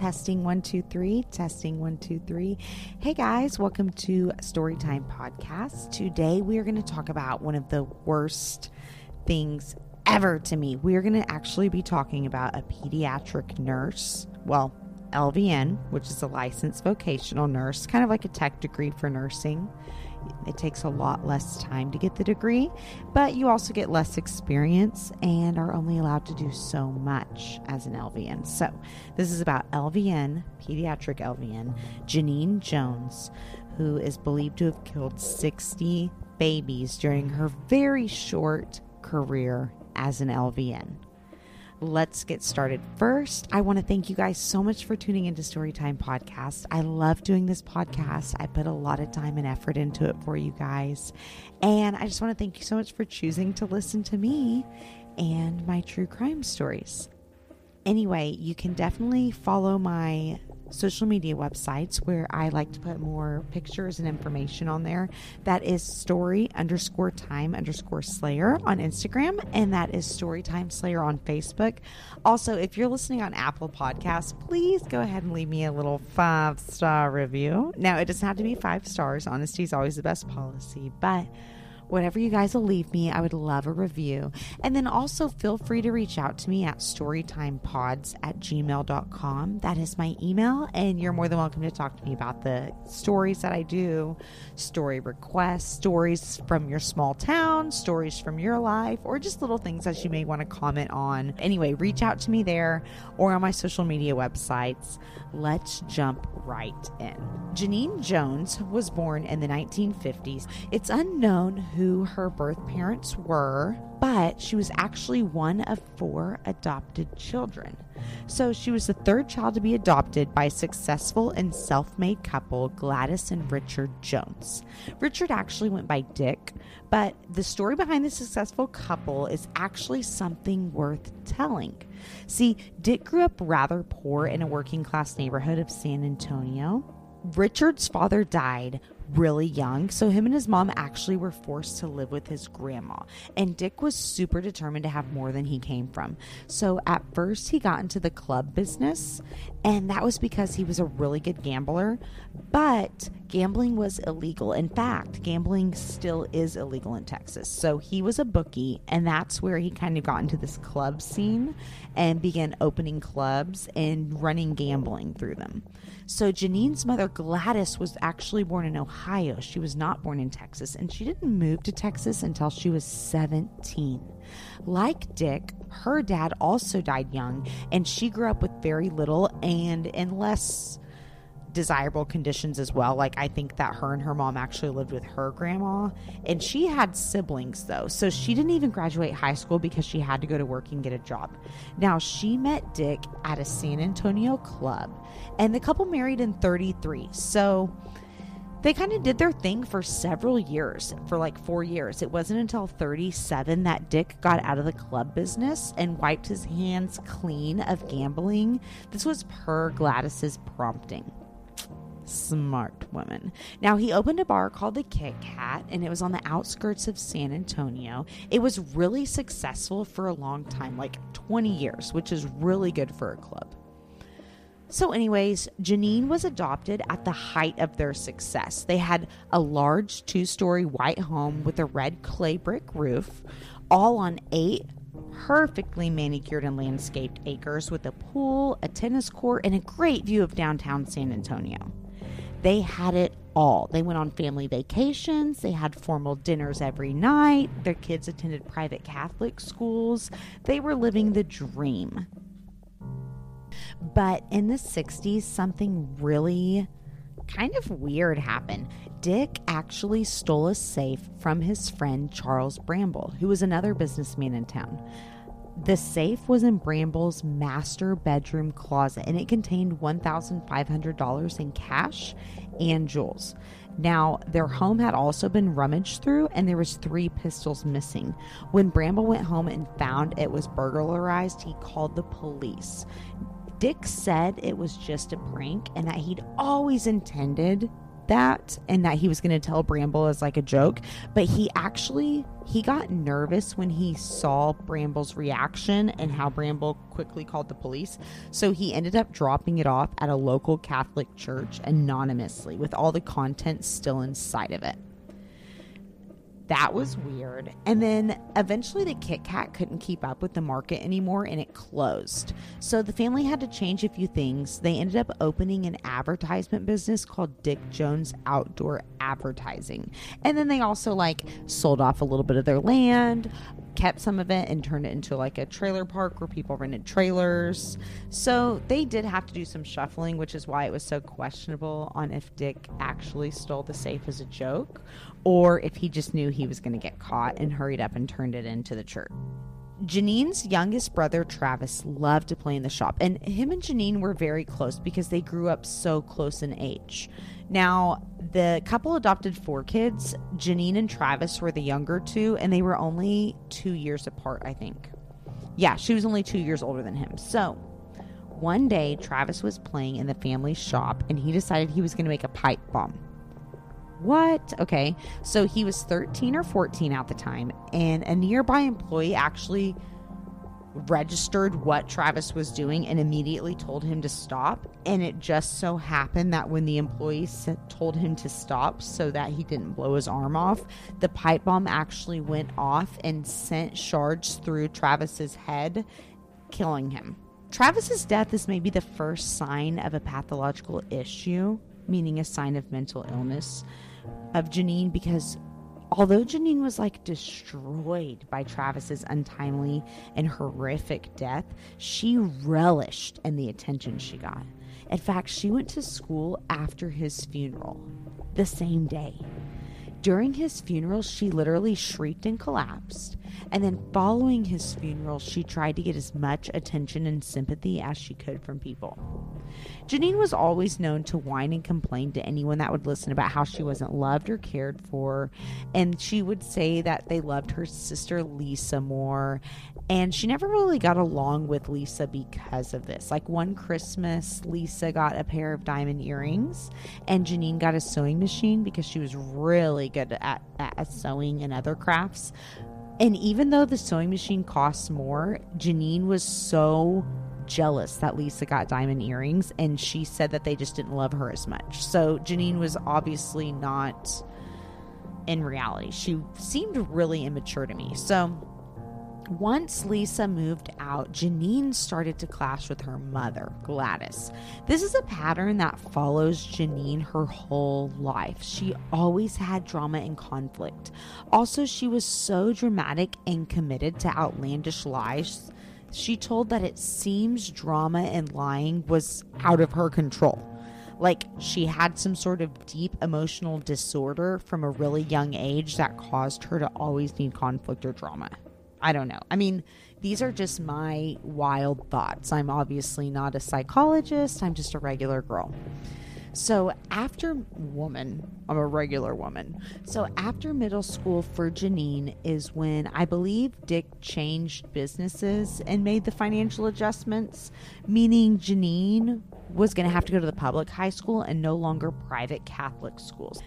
Testing 1, 2, 3. Testing 1, 2, 3. Hey guys, welcome to Storytime Podcast. Today we are going to talk about one of the worst things ever to me. We are going to actually be talking about a pediatric nurse. Well, LVN, which is a licensed vocational nurse, kind of like a tech degree for nursing. It takes a lot less time to get the degree, but you also get less experience and are only allowed to do so much as an LVN. So this is about LVN, pediatric LVN, Genene Jones, who is believed to have killed 60 babies during her very short career as an LVN. Let's get started. First, I want to thank you guys so much for tuning into Storytime Podcast. I love doing this podcast. I put a lot of time and effort into it for you guys. And I just want to thank you so much for choosing to listen to me and my true crime stories. Anyway, you can definitely follow my social media websites where I like to put more pictures and information on there. That is story_time_slayer on Instagram, and that is storytimeslayer on Facebook. Also, if you're listening on Apple Podcasts, please go ahead and leave me a little 5-star review. Now, it doesn't have to be 5 stars. Honesty is always the best policy, but whatever you guys will leave me, I would love a review. And then also feel free to reach out to me at storytimepods@gmail.com. That is my email, and you're more than welcome to talk to me about the stories that I do, story requests, stories from your small town, stories from your life, or just little things that you may want to comment on. Anyway, reach out to me there or on my social media websites. Let's jump right in. Genene Jones was born in the 1950s. It's unknown who her birth parents were, but she was actually one of 4 adopted children. So she was the 3rd child to be adopted by a successful and self-made couple, Gladys and Richard Jones. Richard actually went by Dick, but the story behind the successful couple is actually something worth telling. See, Dick grew up rather poor in a working-class neighborhood of San Antonio. Richard's father died really young, so him and his mom actually were forced to live with his grandma, and Dick was super determined to have more than he came from. So at first he got into the club business, and that was because he was a really good gambler, but gambling was illegal. In fact, gambling still is illegal in Texas. So he was a bookie, and that's where he kind of got into this club scene and began opening clubs and running gambling through them. So Genene's mother, Gladys, was actually born in Ohio. She was not born in Texas, and she didn't move to Texas until she was 17. Like Dick, her dad also died young, and she grew up with very little and in less desirable conditions as well. Like, I think that her and her mom actually lived with her grandma, and she had siblings though, so she didn't even graduate high school because she had to go to work and get a job. Now, she met Dick at a San Antonio club, and the couple married in 1933. So they kind of did their thing for several years, for like 4 years. It wasn't until 1937 that Dick got out of the club business and wiped his hands clean of gambling. This was per Gladys's prompting. Smart woman. Now, he opened a bar called the Kit Kat, and it was on the outskirts of San Antonio. It was really successful for a long time, like 20 years, which is really good for a club. So anyways, Genene was adopted at the height of their success. They had a large 2-story white home with a red clay brick roof, all on 8 perfectly manicured and landscaped acres with a pool, a tennis court, and a great view of downtown San Antonio. They had it all. They went on family vacations. They had formal dinners every night. Their kids attended private Catholic schools. They were living the dream. But in the 1960s, something really kind of weird happened. Dick actually stole a safe from his friend Charles Bramble, who was another businessman in town. The safe was in Bramble's master bedroom closet, and it contained $1,500 in cash and jewels. Now, their home had also been rummaged through, and there was 3 pistols missing. When Bramble went home and found it was burglarized, he called the police. Dick said it was just a prank and that he'd always intended that and that he was going to tell Bramble as like a joke, but he got nervous when he saw Bramble's reaction and how Bramble quickly called the police. So he ended up dropping it off at a local Catholic church anonymously with all the contents still inside of it. That was weird. And then eventually the Kit Kat couldn't keep up with the market anymore and it closed. So the family had to change a few things. They ended up opening an advertisement business called Dick Jones Outdoor Advertising. And then they also sold off a little bit of their land, kept some of it and turned it into a trailer park where people rented trailers. So they did have to do some shuffling, which is why it was so questionable on if Dick actually stole the safe as a joke or if he just knew he was going to get caught and hurried up and turned it into the church. Janine's youngest brother, Travis, loved to play in the shop, and him and Janine were very close because they grew up so close in age. Now, the couple adopted 4 kids. Janine and Travis were the younger two, and they were only 2 years apart, I think. Yeah, she was only 2 years older than him. So one day, Travis was playing in the family shop, and he decided he was going to make a pipe bomb. What? Okay. So he was 13 or 14 at the time, and a nearby employee actually registered what Travis was doing and immediately told him to stop. And it just so happened that when the employee told him to stop so that he didn't blow his arm off, the pipe bomb actually went off and sent shards through Travis's head, killing him. Travis's death is maybe the first sign of a pathological issue, meaning a sign of mental illness of Janine, because although Janine was destroyed by Travis's untimely and horrific death, she relished in the attention she got. In fact, she went to school after his funeral the same day. During his funeral, she literally shrieked and collapsed. And then following his funeral, she tried to get as much attention and sympathy as she could from people. Janine was always known to whine and complain to anyone that would listen about how she wasn't loved or cared for. And she would say that they loved her sister Lisa more. And she never really got along with Lisa because of this. One Christmas, Lisa got a pair of diamond earrings and Janine got a sewing machine because she was really good at sewing and other crafts. And even though the sewing machine costs more, Janine was so jealous that Lisa got diamond earrings, and she said that they just didn't love her as much. So Janine was obviously not in reality. She seemed really immature to me. So once Lisa moved out, Janine started to clash with her mother, Gladys. This is a pattern that follows Janine her whole life. She always had drama and conflict. Also, she was so dramatic and committed to outlandish lies. She told that it seems drama and lying was out of her control. She had some sort of deep emotional disorder from a really young age that caused her to always need conflict or drama. I don't know. I mean, these are just my wild thoughts. I'm obviously not a psychologist. I'm just a regular girl. I'm a regular woman. So after middle school for Janine is when I believe Dick changed businesses and made the financial adjustments, meaning Janine was going to have to go to the public high school and no longer private Catholic schools.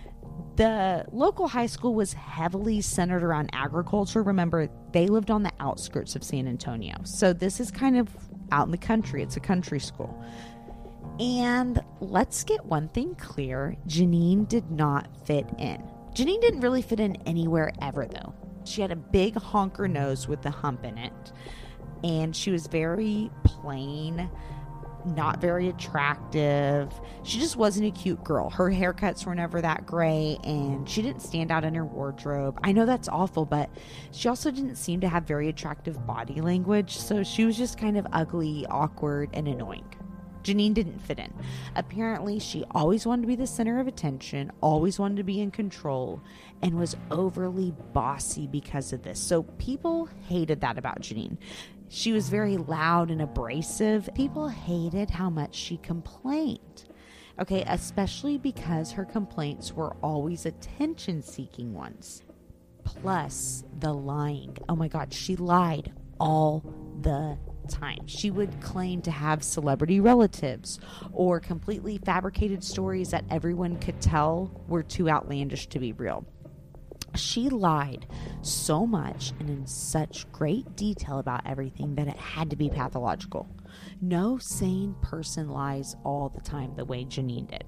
The local high school was heavily centered around agriculture. Remember, they lived on the outskirts of San Antonio. So this is kind of out in the country. It's a country school. And let's get one thing clear. Janine did not fit in. Janine didn't really fit in anywhere ever, though. She had a big honker nose with a hump in it. And she was very plain, not very attractive. She just wasn't a cute girl. Her haircuts were never that great, and she didn't stand out in her wardrobe. I know that's awful, but she also didn't seem to have very attractive body language, so she was just kind of ugly, awkward, and annoying. Janine didn't fit in. Apparently, she always wanted to be the center of attention, always wanted to be in control, and was overly bossy because of this. So people hated that about Janine. She was very loud and abrasive. People hated how much she complained. Okay, especially because her complaints were always attention-seeking ones. Plus the lying. Oh my God, she lied all the time. She would claim to have celebrity relatives or completely fabricated stories that everyone could tell were too outlandish to be real. She lied so much and in such great detail about everything that it had to be pathological. No sane person lies all the time the way Genene did.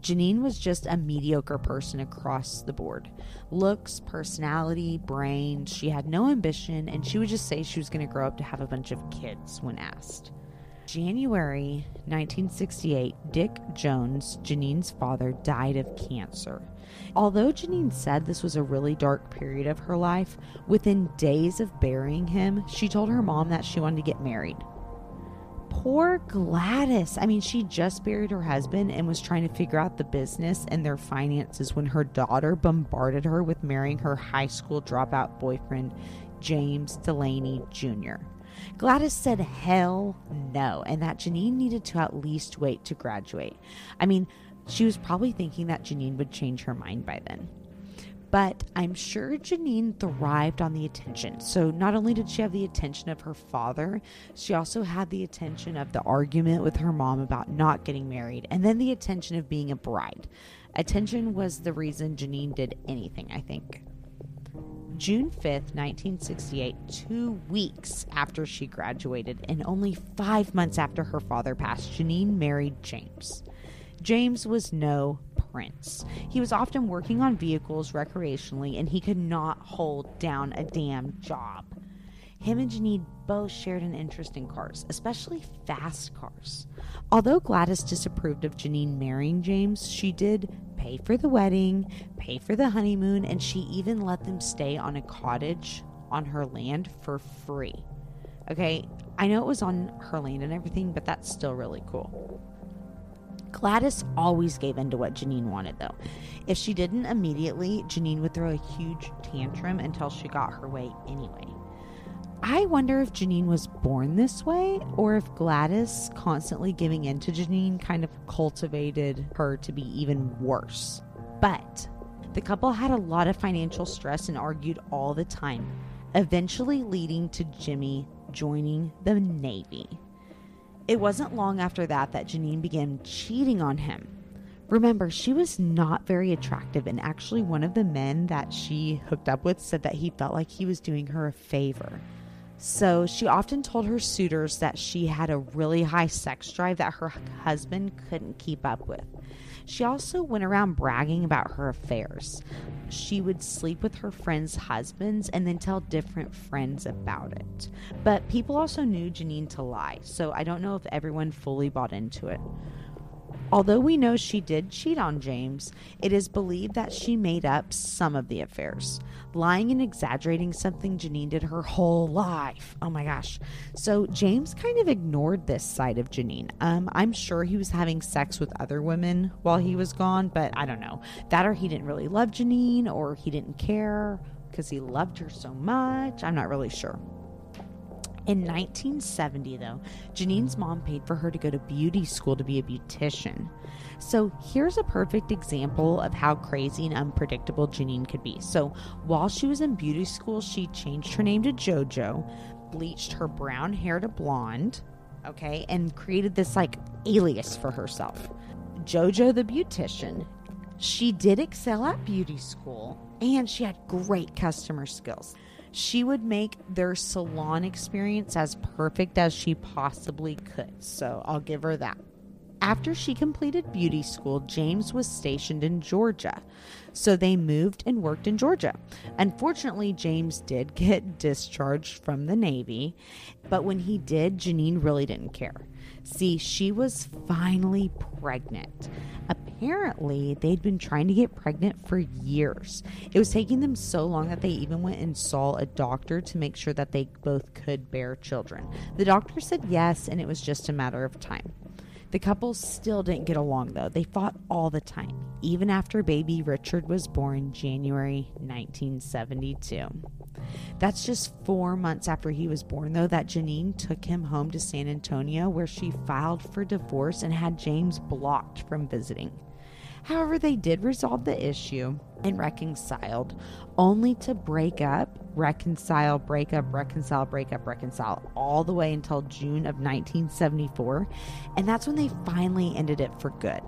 Genene was just a mediocre person across the board. Looks, personality, brains. She had no ambition, and she would just say she was going to grow up to have a bunch of kids when asked. January 1968, Dick Jones, Genene's father, died of cancer. Although Genene said this was a really dark period of her life, within days of burying him, she told her mom that she wanted to get married. Poor Gladys. I mean, she just buried her husband and was trying to figure out the business and their finances when her daughter bombarded her with marrying her high school dropout boyfriend, James Delaney Jr. Gladys said hell no, and that Genene needed to at least wait to graduate. I mean, she was probably thinking that Genene would change her mind by then. But I'm sure Genene thrived on the attention. So not only did she have the attention of her father, she also had the attention of the argument with her mom about not getting married, and then the attention of being a bride. Attention was the reason Genene did anything, I think. June 5th, 1968, 2 weeks after she graduated and only 5 months after her father passed, Genene married James. James was no prince. He was often working on vehicles recreationally, and he could not hold down a damn job. Him and Genene both shared an interest in cars, especially fast cars. Although Gladys disapproved of Genene marrying James, she did pay for the wedding, pay for the honeymoon, and she even let them stay on a cottage on her land for free. Okay, I know it was on her land and everything, but that's still really cool. Gladys always gave in to what Genene wanted, though. If she didn't immediately, Genene would throw a huge tantrum until she got her way anyway. I wonder if Genene was born this way, or if Gladys constantly giving in to Genene kind of cultivated her to be even worse. But the couple had a lot of financial stress and argued all the time, eventually leading to Jimmy joining the Navy. It wasn't long after that Genene began cheating on him. Remember, she was not very attractive, and actually one of the men that she hooked up with said that he felt like he was doing her a favor. So she often told her suitors that she had a really high sex drive that her husband couldn't keep up with. She also went around bragging about her affairs. She would sleep with her friends' husbands and then tell different friends about it. But people also knew Genene to lie, so I don't know if everyone fully bought into it. Although we know she did cheat on James, it is believed that she made up some of the affairs. Lying and exaggerating something Genene did her whole life. Oh my gosh. So James kind of ignored this side of Genene. I'm sure he was having sex with other women while he was gone, but I don't know. That or he didn't really love Genene, or he didn't care because he loved her so much. I'm not really sure. In 1970, though, Genene's mom paid for her to go to beauty school to be a beautician. So here's a perfect example of how crazy and unpredictable Genene could be. So while she was in beauty school, she changed her name to JoJo, bleached her brown hair to blonde, okay, and created this like alias for herself, JoJo the beautician. She did excel at beauty school, and she had great customer skills. She would make their salon experience as perfect as she possibly could, so I'll give her that. After she completed beauty school, James was stationed in Georgia, so they moved and worked in Georgia. Unfortunately, James did get discharged from the Navy, but when he did, Genene really didn't care. See, she was finally pregnant. Apparently, they'd been trying to get pregnant for years. It was taking them so long that they even went and saw a doctor to make sure that they both could bear children. The doctor said yes, and it was just a matter of time. The couple still didn't get along, though. They fought all the time, even after baby Richard was born January 1972. That's just 4 months after he was born, though, that Genene took him home to San Antonio, where she filed for divorce and had James blocked from visiting. However, they did resolve the issue and reconciled, only to break up, reconcile, break up, reconcile, break up, reconcile, all the way until June of 1974. And that's when they finally ended it for good.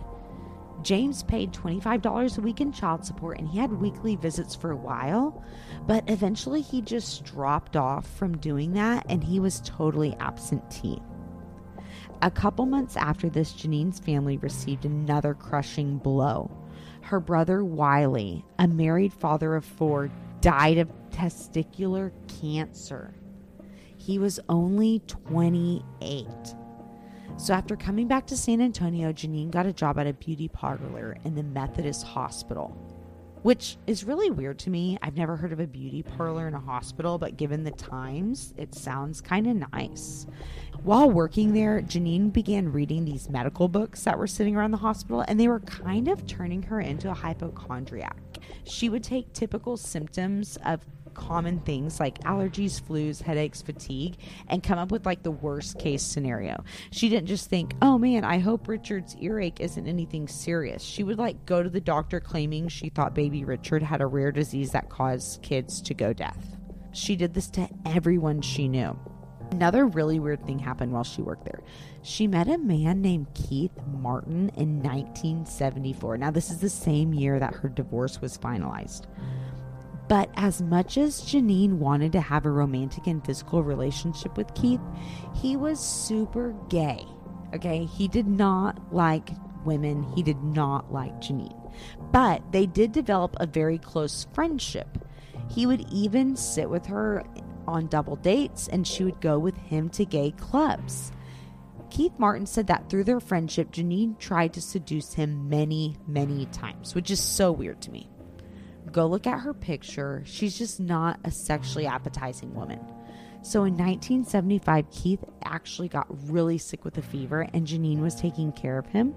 James paid $25 a week in child support, and he had weekly visits for a while, but eventually he just dropped off from doing that, and he was totally absentee. A couple months after this, Janine's family received another crushing blow. Her brother Wiley, a married father of four, died of testicular cancer. He was only 28. So after coming back to San Antonio, Janine got a job at a beauty parlor in the Methodist Hospital, which is really weird to me. I've never heard of a beauty parlor in a hospital, but given the times, it sounds kind of nice. While working there, Janine began reading these medical books that were sitting around the hospital, and they were kind of turning her into a hypochondriac. She would take typical symptoms of common things like allergies, flus, headaches, fatigue, and come up with like the worst case scenario. She didn't just think, oh man, I hope Richard's earache isn't anything serious. She would like go to the doctor claiming she thought baby Richard had a rare disease that caused kids to go deaf. She did this to everyone she knew. Another really weird thing happened while she worked there. She met a man named Keith Martin in 1974. Now this is the same year that her divorce was finalized. But as much as Janine wanted to have a romantic and physical relationship with Keith, he was super gay, okay? He did not like women. He did not like Janine. But they did develop a very close friendship. He would even sit with her on double dates, and she would go with him to gay clubs. Keith Martin said that through their friendship, Janine tried to seduce him many, many times, which is so weird to me. Go look at her picture. She's just not a sexually appetizing woman. So in 1975, Keith actually got really sick with a fever, and Janine was taking care of him.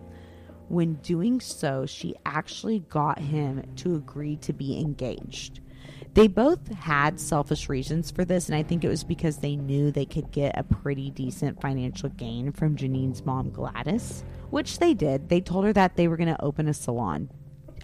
When doing so, she actually got him to agree to be engaged. They both had selfish reasons for this, and I think it was because they knew they could get a pretty decent financial gain from Janine's mom, Gladys, which they did. They told her that they were going to open a salon.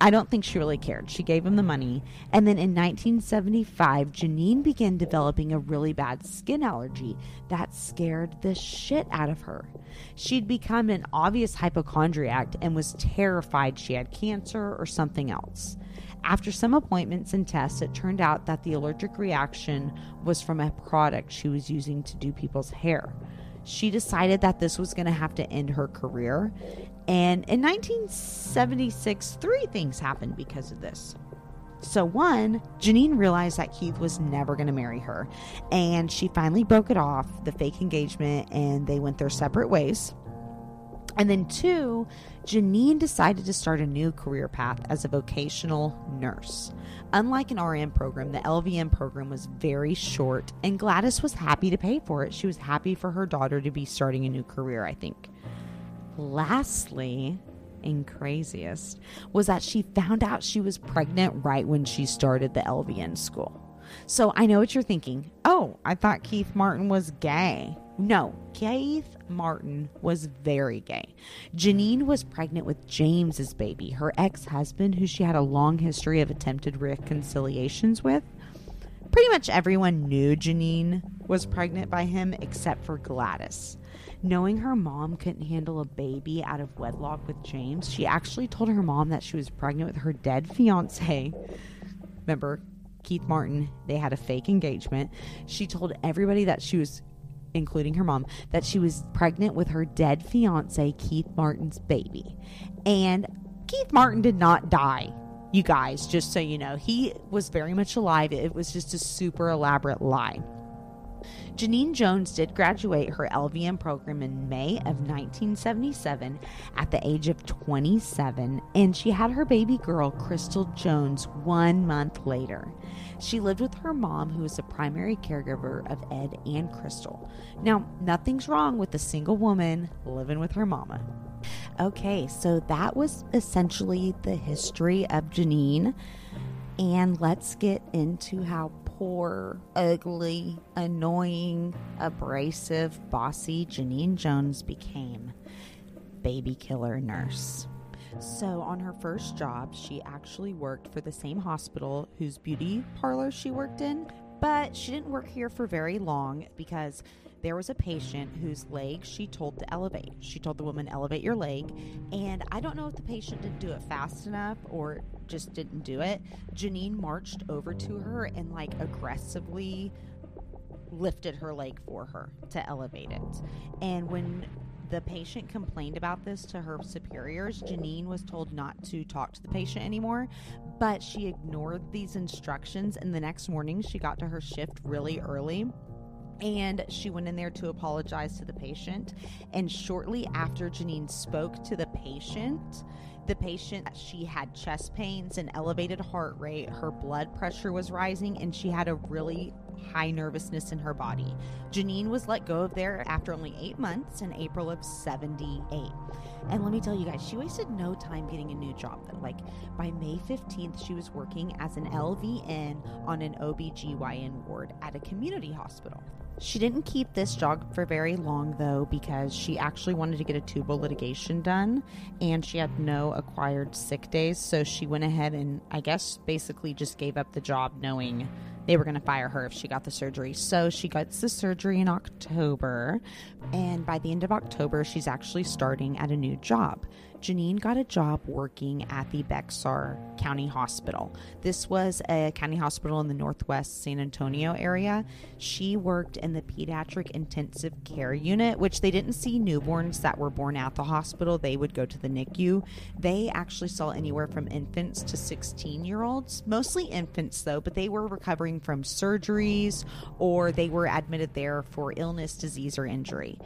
I don't think she really cared. She gave him the money. And then in 1975, Janine began developing a really bad skin allergy that scared the shit out of her. She'd become an obvious hypochondriac and was terrified she had cancer or something else. After some appointments and tests, it turned out that the allergic reaction was from a product she was using to do people's hair. She decided that this was going to have to end her career. And in 1976, three things happened because of this. So one, Janine realized that Keith was never going to marry her, and she finally broke it off, the fake engagement, and they went their separate ways. And then two, Janine decided to start a new career path as a vocational nurse. Unlike an RN program, the LVN program was very short, and Gladys was happy to pay for it. She was happy for her daughter to be starting a new career, I think. Lastly, and craziest, was that she found out she was pregnant right when she started the LVN school. So I know what you're thinking. Oh, I thought Keith Martin was gay. No, Keith Martin was very gay. Janine was pregnant with James's baby, her ex-husband, who she had a long history of attempted reconciliations with. Pretty much everyone knew Janine was pregnant by him except for Gladys. Knowing her mom couldn't handle a baby out of wedlock with James, she actually told her mom that she was pregnant with her dead fiancé. Remember, Keith Martin, they had a fake engagement. She told everybody that she was, including her mom, that she was pregnant with her dead fiancé, Keith Martin's baby. And Keith Martin did not die. You guys, just so you know, he was very much alive. It was just a super elaborate lie. Genene Jones did graduate her LVN program in May of 1977 at the age of 27, and she had her baby girl, Crystal Jones, 1 month later. She lived with her mom, who was the primary caregiver of Ed and Crystal. Now, nothing's wrong with a single woman living with her mama. Okay, so that was essentially the history of Janine, and let's get into how poor, ugly, annoying, abrasive, bossy Janine Jones became. Baby killer nurse. So on her first job, she actually worked for the same hospital whose beauty parlor she worked in, but she didn't work here for very long because there was a patient whose leg she told to elevate. She told the woman, elevate your leg. And I don't know if the patient didn't do it fast enough or just didn't do it. Janine marched over to her and like aggressively lifted her leg for her to elevate it. And when the patient complained about this to her superiors, Janine was told not to talk to the patient anymore, but she ignored these instructions. And the next morning she got to her shift really early and she went in there to apologize to the patient. And shortly after Janine spoke to the patient, she had chest pains and elevated heart rate. Her blood pressure was rising and she had a really high nervousness in her body. Janine was let go of there after only 8 months in April of 78. And let me tell you guys, she wasted no time getting a new job though. Like by May 15th, she was working as an LVN on an OBGYN ward at a community hospital. She didn't keep this job for very long though, because she actually wanted to get a tubal litigation done and she had no acquired sick days. So she went ahead and I guess basically just gave up the job knowing they were going to fire her if she got the surgery. So she gets the surgery in October, and by the end of October, she's actually starting at a new job. Janine got a job working at the Bexar County Hospital. This was a county hospital in the northwest San Antonio area. She worked in the pediatric intensive care unit, which they didn't see newborns that were born at the hospital. They would go to the NICU. They actually saw anywhere from infants to 16-year-olds, mostly infants though, but they were recovering from surgeries or they were admitted there for illness, disease, or injury.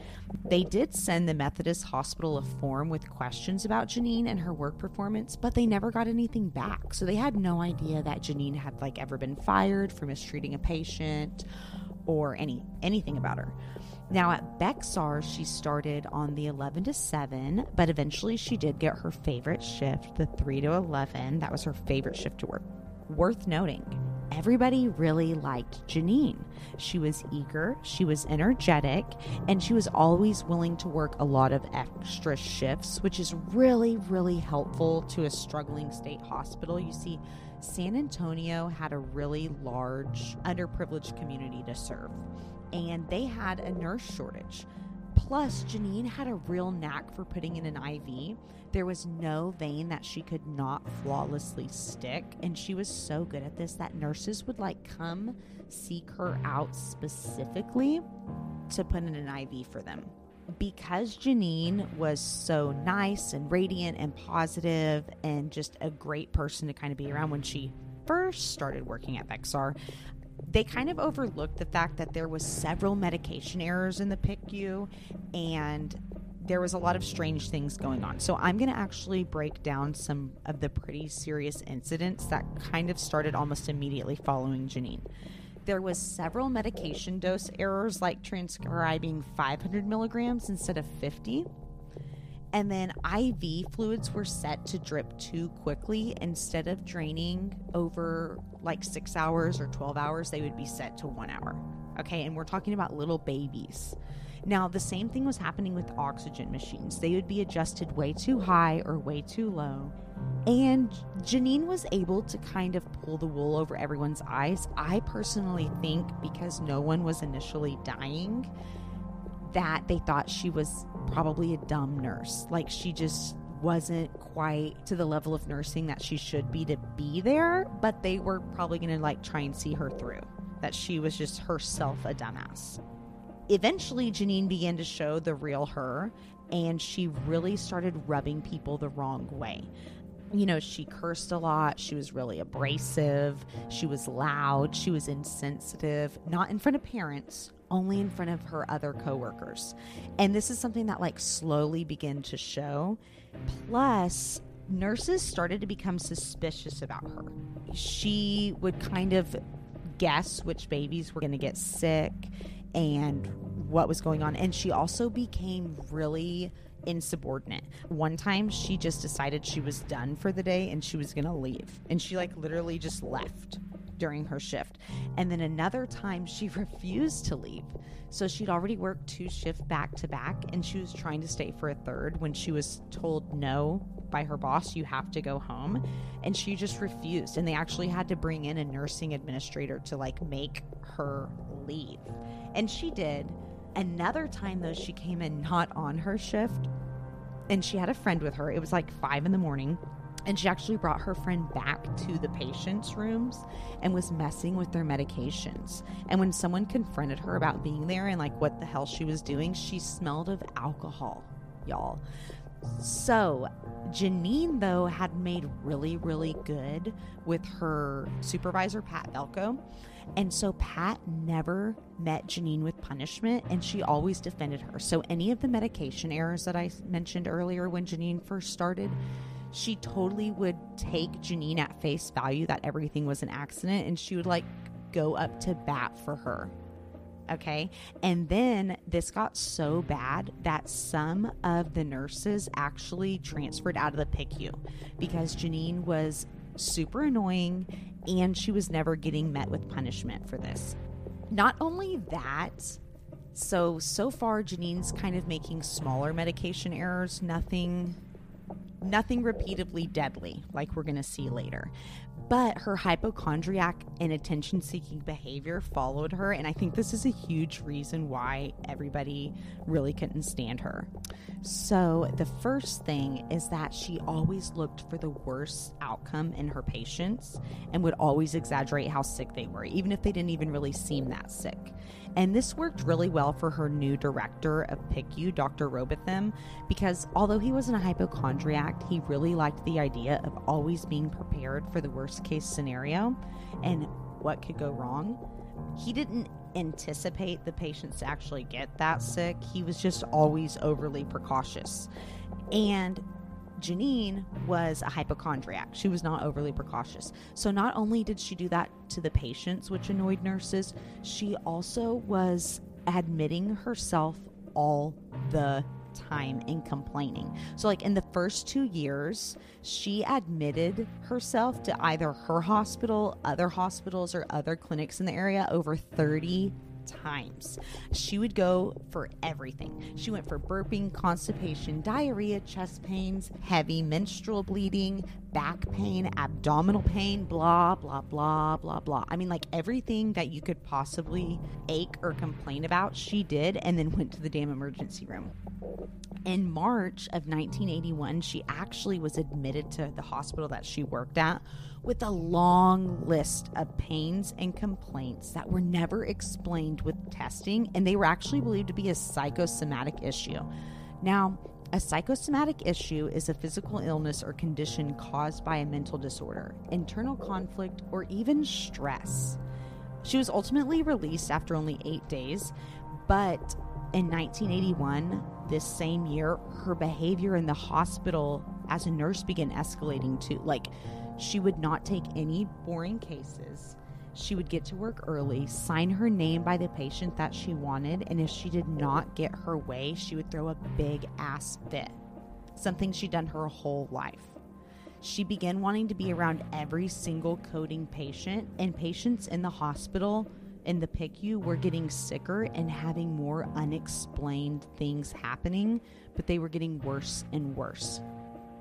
They did send the Methodist Hospital a form with questions about Janine and her work performance, but they never got anything back. So they had no idea that Janine had like ever been fired for mistreating a patient or anything about her. Now at Bexar, she started on the 11 to 7, but eventually she did get her favorite shift, the 3 to 11. That was her favorite shift to work. Worth noting, everybody really liked Janine. She was eager, she was energetic, and she was always willing to work a lot of extra shifts, which is really, really helpful to a struggling state hospital. You see, San Antonio had a really large, underprivileged community to serve, and they had a nurse shortage. Plus, Janine had a real knack for putting in an IV. There was no vein that she could not flawlessly stick. And she was so good at this that nurses would like come seek her out specifically to put in an IV for them. Because Janine was so nice and radiant and positive and just a great person to kind of be around when she first started working at Bexar, they kind of overlooked the fact that there was several medication errors in the PICU and there was a lot of strange things going on. So I'm going to actually break down some of the pretty serious incidents that kind of started almost immediately following Janine. There was several medication dose errors, like transcribing 500 milligrams instead of 50. And then IV fluids were set to drip too quickly. Instead of draining over like 6 hours or 12 hours, they would be set to 1 hour. Okay, and we're talking about little babies. Now, the same thing was happening with oxygen machines. They would be adjusted way too high or way too low. And Janine was able to kind of pull the wool over everyone's eyes. I personally think because no one was initially dying, that they thought she was probably a dumb nurse. Like she just wasn't quite to the level of nursing that she should be to be there, but they were probably going to like try and see her through, that she was just herself a dumbass. Eventually, Janine began to show the real her, and she really started rubbing people the wrong way. You know, she cursed a lot. She was really abrasive. She was loud. She was insensitive, not in front of parents, only in front of her other coworkers. And this is something that like slowly began to show. Plus, nurses started to become suspicious about her. She would kind of guess which babies were going to get sick and what was going on. And she also became really insubordinate. One time she just decided she was done for the day and she was going to leave. And she like literally just left during her shift. And then another time she refused to leave. So she'd already worked 2 shifts back to back and she was trying to stay for a third when she was told no by her boss, you have to go home. And she just refused. And they actually had to bring in a nursing administrator to like make her leave. And she did. Another time though, she came in not on her shift and she had a friend with her. It was like 5 a.m. and she actually brought her friend back to the patient's rooms and was messing with their medications. And when someone confronted her about being there and like what the hell she was doing, she smelled of alcohol, y'all. So Janine, though, had made really, really good with her supervisor, Pat Belko. And so Pat never met Janine with punishment, and she always defended her. So any of the medication errors that I mentioned earlier when Janine first started, she totally would take Janine at face value that everything was an accident, and she would, like, go up to bat for her. Okay. And then this got so bad that some of the nurses actually transferred out of the PICU because Janine was super annoying and she was never getting met with punishment for this. Not only that, so far Janine's kind of making smaller medication errors, nothing repeatedly deadly like we're going to see later. But her hypochondriac and attention-seeking behavior followed her, and I think this is a huge reason why everybody really couldn't stand her. So the first thing is that she always looked for the worst outcome in her patients and would always exaggerate how sick they were, even if they didn't even really seem that sick. And this worked really well for her new director of PICU, Dr. Robotham, because although he wasn't a hypochondriac, he really liked the idea of always being prepared for the worst case scenario and what could go wrong. He didn't anticipate the patients to actually get that sick. He was just always overly precautious. And Janine was a hypochondriac. She was not overly precautious. So not only did she do that to the patients, which annoyed nurses, she also was admitting herself all the time and complaining. So like in the first 2 years, she admitted herself to either her hospital, other hospitals, or other clinics in the area over 30 times. She would go for everything. She went for burping, constipation, diarrhea, chest pains, heavy menstrual bleeding, back pain, abdominal pain, blah, blah, blah, blah, blah. I mean, like everything that you could possibly ache or complain about, she did, and then went to the damn emergency room. In March of 1981, she actually was admitted to the hospital that she worked at with a long list of pains and complaints that were never explained with testing, and they were actually believed to be a psychosomatic issue. Now, a psychosomatic issue is a physical illness or condition caused by a mental disorder, internal conflict, or even stress. She was ultimately released after only 8 days, but in 1981, this same year, her behavior in the hospital as a nurse began escalating to, like, she would not take any boring cases. She would get to work early, sign her name by the patient that she wanted, and if she did not get her way, she would throw a big ass fit, something she'd done her whole life. She began wanting to be around every single coding patient, and patients in the hospital in the PICU were getting sicker and having more unexplained things happening, but they were getting worse and worse.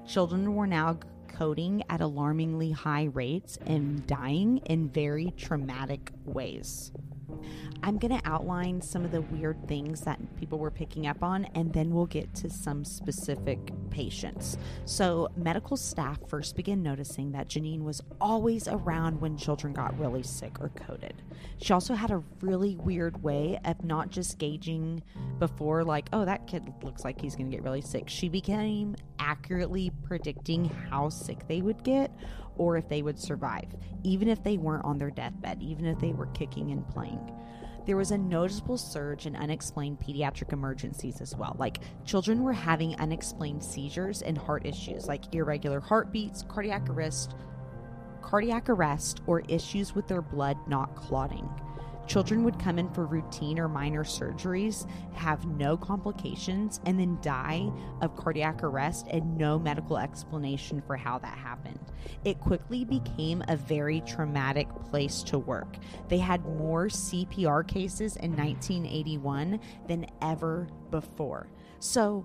Children were now coding at alarmingly high rates and dying in very traumatic ways. I'm going to outline some of the weird things that people were picking up on, and then we'll get to some specific patients. So medical staff first began noticing that Janine was always around when children got really sick or coded. She also had a really weird way of not just gauging before, like, oh, that kid looks like he's going to get really sick. She became accurately predicting how sick they would get or if they would survive, even if they weren't on their deathbed, even if they were kicking and playing. There was a noticeable surge in unexplained pediatric emergencies as well. Like, children were having unexplained seizures and heart issues, like irregular heartbeats, cardiac arrest, or issues with their blood not clotting. Children would come in for routine or minor surgeries, have no complications, and then die of cardiac arrest and no medical explanation for how that happened. It quickly became a very traumatic place to work. They had more CPR cases in 1981 than ever before. So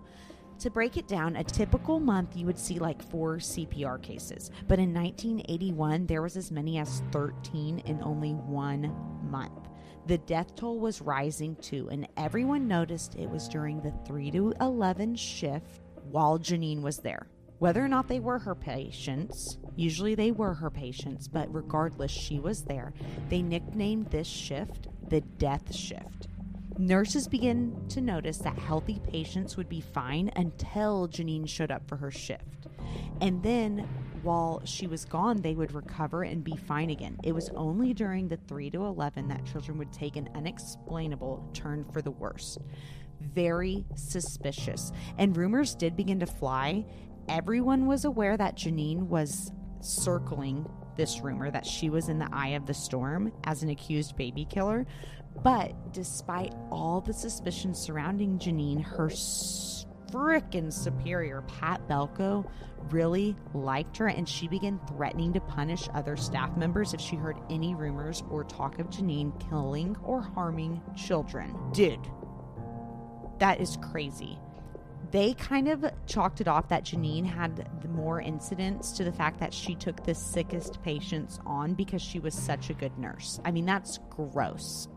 To break it down, a typical month you would see like 4 CPR cases, but in 1981 there was as many as 13 in only 1 month. The death toll was rising too, and everyone noticed it was during the 3 to 11 shift while Janine was there. Whether or not they were her patients, usually they were her patients, but regardless, she was there. They nicknamed this shift the death shift. Nurses began to notice that healthy patients would be fine until Janine showed up for her shift. And then while she was gone, they would recover and be fine again. It was only during the 3 to 11 that children would take an unexplainable turn for the worse. Very suspicious. And rumors did begin to fly. Everyone was aware that Janine was circling this rumor that she was in the eye of the storm as an accused baby killer. But despite all the suspicions surrounding Janine, her frickin' superior, Pat Belko, really liked her, and she began threatening to punish other staff members if she heard any rumors or talk of Janine killing or harming children. Dude, that is crazy. They kind of chalked it off that Janine had more incidents to the fact that she took the sickest patients on because she was such a good nurse. I mean, that's gross.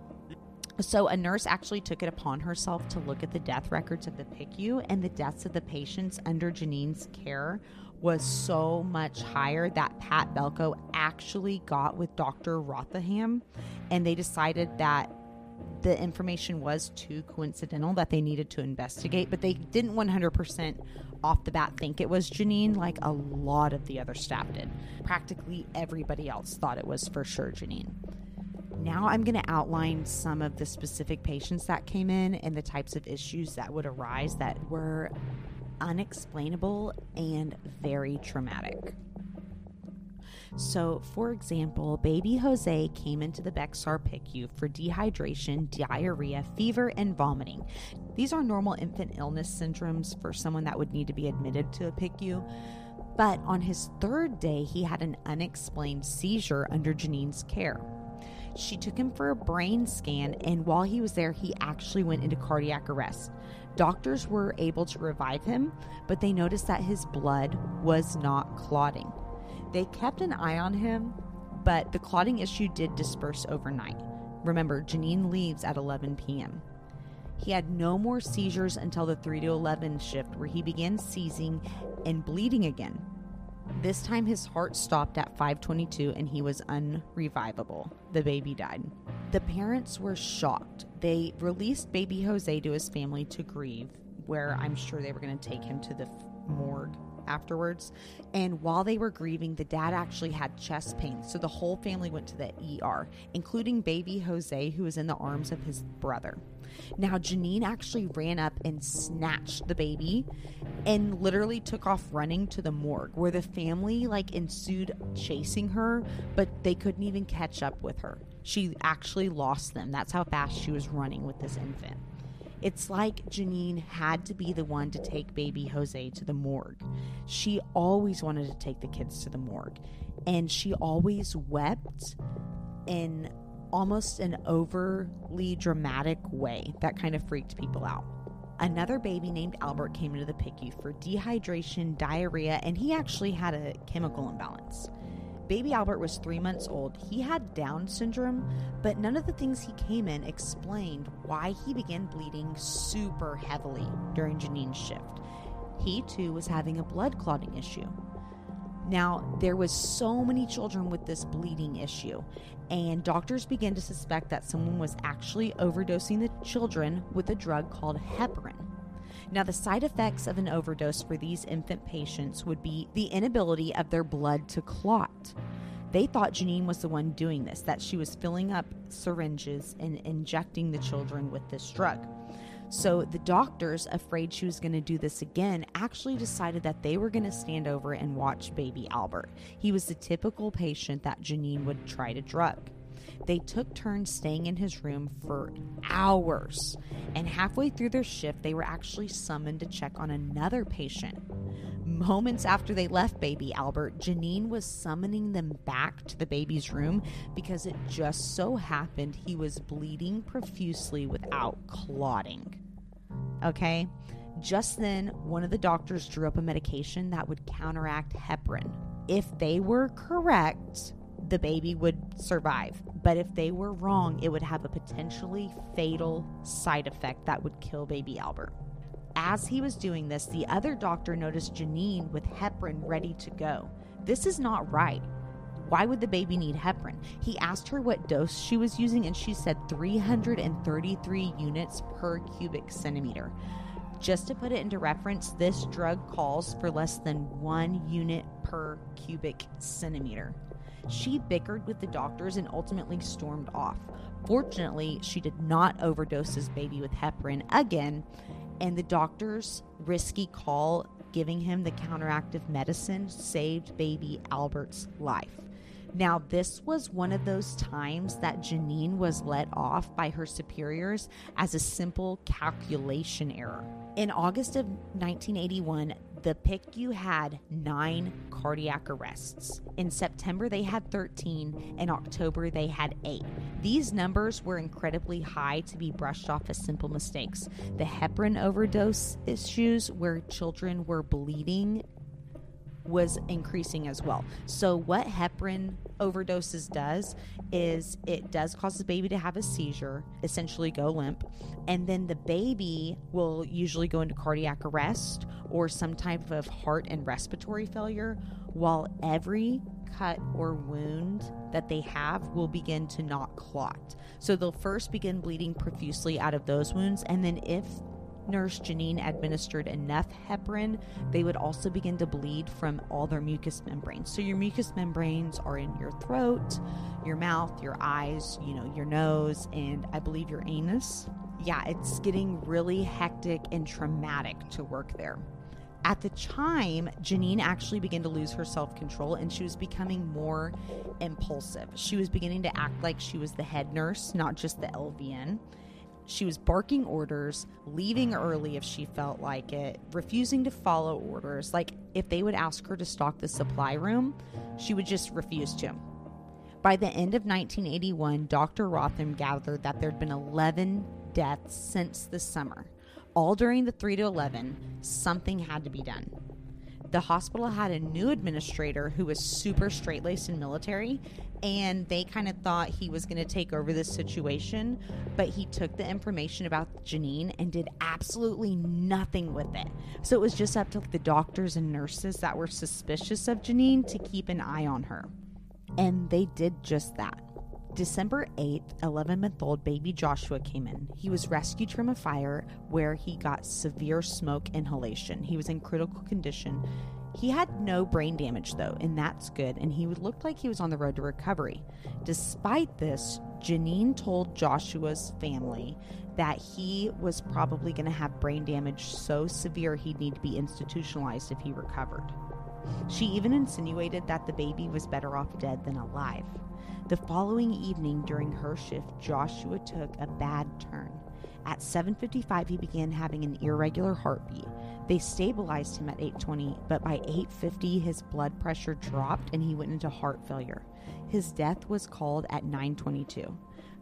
So a nurse actually took it upon herself to look at the death records of the PICU, and the deaths of the patients under Janine's care was so much higher that Pat Belko actually got with Dr. Robotham, and they decided that the information was too coincidental, that they needed to investigate, but they didn't 100% off the bat think it was Janine like a lot of the other staff did. Practically everybody else thought it was for sure Janine. Now I'm going to outline some of the specific patients that came in and the types of issues that would arise that were unexplainable and very traumatic. So, for example, baby Jose came into the Bexar PICU for dehydration, diarrhea, fever, and vomiting. These are normal infant illness syndromes for someone that would need to be admitted to a PICU. But on his 3rd day, he had an unexplained seizure under Janine's care. She took him for a brain scan, and while he was there, he actually went into cardiac arrest. Doctors were able to revive him, but they noticed that his blood was not clotting. They kept an eye on him, but the clotting issue did disperse overnight. Remember, Janine leaves at 11 p.m. He had no more seizures until the 3 to 11 shift, where he began seizing and bleeding again. This time his heart stopped at 5:22 and he was unrevivable. The baby died. The parents were shocked. They released baby Jose to his family to grieve, where I'm sure they were going to take him to the morgue afterwards. And while they were grieving, the dad actually had chest pain, so the whole family went to the ER, including baby Jose, who was in the arms of his brother. Now Janine actually ran up and snatched the baby and literally took off running to the morgue, where the family like ensued chasing her, but they couldn't even catch up with her. She actually lost them. That's how fast she was running with this infant. It's like Janine had to be the one to take baby Jose to the morgue. She always wanted to take the kids to the morgue, and she always wept in almost an overly dramatic way that kind of freaked people out. Another baby named Albert came into the PICU for dehydration, diarrhea, and he actually had a chemical imbalance. Baby Albert was 3 months old. He had Down syndrome, but none of the things he came in explained why he began bleeding super heavily during Janine's shift. He too was having a blood clotting issue. Now, there was so many children with this bleeding issue, and doctors began to suspect that someone was actually overdosing the children with a drug called heparin. Now, the side effects of an overdose for these infant patients would be the inability of their blood to clot. They thought Janine was the one doing this, that she was filling up syringes and injecting the children with this drug. So the doctors, afraid she was going to do this again, actually decided that they were going to stand over and watch baby Albert. He was the typical patient that Janine would try to drug. They took turns staying in his room for hours, and halfway through their shift, they were actually summoned to check on another patient. Moments after they left baby Albert, Janine was summoning them back to the baby's room because it just so happened he was bleeding profusely without clotting. Okay? Just then, one of the doctors drew up a medication that would counteract heparin. If they were correct, the baby would survive. But if they were wrong, it would have a potentially fatal side effect that would kill baby Albert. As he was doing this, the other doctor noticed Genene with heparin ready to go. This is not right. Why would the baby need heparin? He asked her what dose she was using, and she said 333 units per cubic centimeter. Just to put it into reference, this drug calls for less than 1 unit per cubic centimeter. She bickered with the doctors and ultimately stormed off. Fortunately, she did not overdose his baby with heparin again, and the doctor's risky call giving him the counteractive medicine saved baby Albert's life. Now, this was one of those times that Genene was let off by her superiors as a simple calculation error. In August of 1981, the PICU had 9 cardiac arrests. In September, they had 13. In October, they had 8. These numbers were incredibly high to be brushed off as simple mistakes. The heparin overdose issues where children were bleeding was increasing as well. So what heparin overdoses does is it does cause the baby to have a seizure, essentially go limp, and then the baby will usually go into cardiac arrest or some type of heart and respiratory failure, while every cut or wound that they have will begin to not clot. So they'll first begin bleeding profusely out of those wounds, and then if Nurse Genene administered enough heparin, they would also begin to bleed from all their mucous membranes. So your mucous membranes are in your throat, your mouth, your eyes, your nose, and I believe your anus. Yeah, it's getting really hectic and traumatic to work there. At the time, Genene actually began to lose her self-control, and she was becoming more impulsive. She was beginning to act like she was the head nurse, not just the LVN. She was barking orders, leaving early if she felt like it, refusing to follow orders. Like, if they would ask her to stock the supply room, she would just refuse to. By the end of 1981, Dr. Robotham gathered that there had been 11 deaths since the summer. All during the 3 to 11, something had to be done. The hospital had a new administrator who was super straight-laced and military, and they kind of thought he was going to take over this situation, but he took the information about Genene and did absolutely nothing with it. So it was just up to the doctors and nurses that were suspicious of Genene to keep an eye on her. And they did just that. December 8th, 11-month-old baby Joshua came in. He was rescued from a fire where he got severe smoke inhalation. He was in critical condition. He had no brain damage, though, and that's good, and he looked like he was on the road to recovery. Despite this, Genene told Joshua's family that he was probably going to have brain damage so severe he'd need to be institutionalized if he recovered. She even insinuated that the baby was better off dead than alive. The following evening during her shift, Joshua took a bad turn. At 7:55, he began having an irregular heartbeat. They stabilized him at 8:20, but by 8:50, his blood pressure dropped and he went into heart failure. His death was called at 9:22.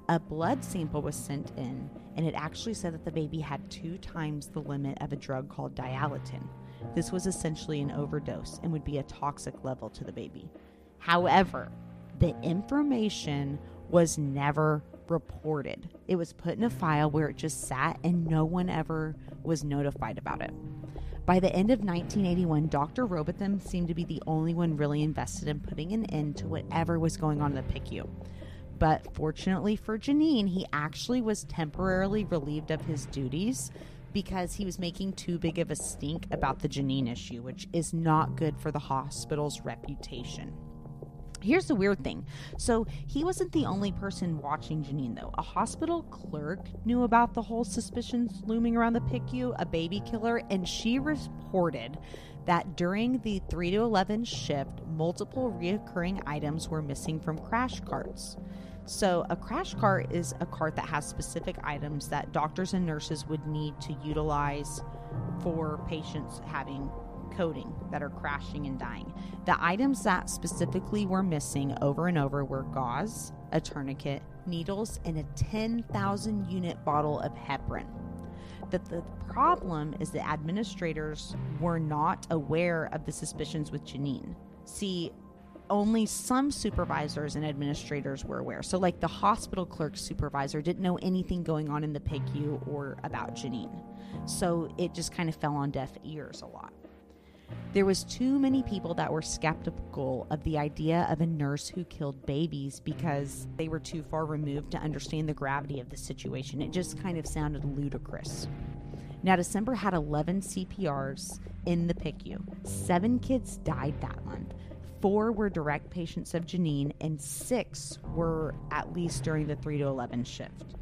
A blood sample was sent in, and it actually said that the baby had 2 times the limit of a drug called dialatin. This was essentially an overdose and would be a toxic level to the baby. However, the information was never reported. It was put in a file where it just sat, and no one ever was notified about it. By the end of 1981, Dr. Robotham seemed to be the only one really invested in putting an end to whatever was going on in the PICU. But fortunately for Genene, he actually was temporarily relieved of his duties because he was making too big of a stink about the Genene issue, which is not good for the hospital's reputation. Here's the weird thing. So he wasn't the only person watching Genene, though. A hospital clerk knew about the whole suspicions looming around the PICU, a baby killer, and she reported that during the 3 to 11 shift, multiple reoccurring items were missing from crash carts. So a crash cart is a cart that has specific items that doctors and nurses would need to utilize for patients having coding that are crashing and dying. The items that specifically were missing over and over were gauze, a tourniquet, needles, and a 10,000 unit bottle of heparin. that the problem is the administrators were not aware of the suspicions with Genene. See, only some supervisors and administrators were aware. So like the hospital clerk's supervisor didn't know anything going on in the PICU or about Genene. So it just kind of fell on deaf ears a lot. There was too many people that were skeptical of the idea of a nurse who killed babies because they were too far removed to understand the gravity of the situation. It just kind of sounded ludicrous. Now, December had 11 CPRs in the PICU. 7 kids died that month. 4 were direct patients of Genene, and 6 were at least during the 3 to 11 shift.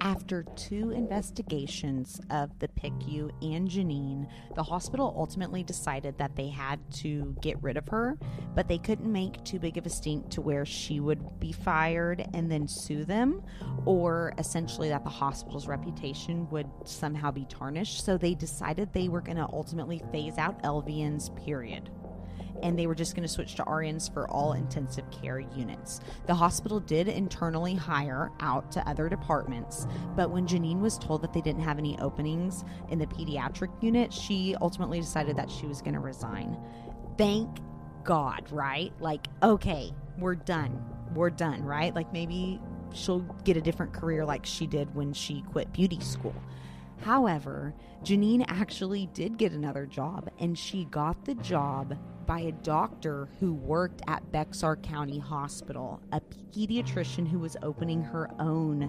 After 2 investigations of the PICU and Genene, the hospital ultimately decided that they had to get rid of her, but they couldn't make too big of a stink to where she would be fired and then sue them, or essentially that the hospital's reputation would somehow be tarnished. So they decided they were going to ultimately phase out LVNs, period. And they were just going to switch to RNs for all intensive care units. The hospital did internally hire out to other departments, but when Genene was told that they didn't have any openings in the pediatric unit, she ultimately decided that she was going to resign. Thank God, right? Like, okay, we're done, right? Like maybe she'll get a different career like she did when she quit beauty school. However, Genene actually did get another job, and she got the job by a doctor who worked at Bexar County Hospital, a pediatrician who was opening her own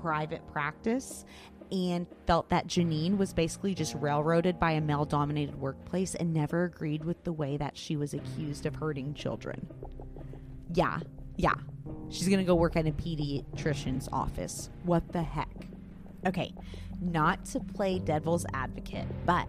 private practice and felt that Genene was basically just railroaded by a male-dominated workplace and never agreed with the way that she was accused of hurting children. Yeah. She's going to go work at a pediatrician's office. What the heck? Okay, not to play devil's advocate, but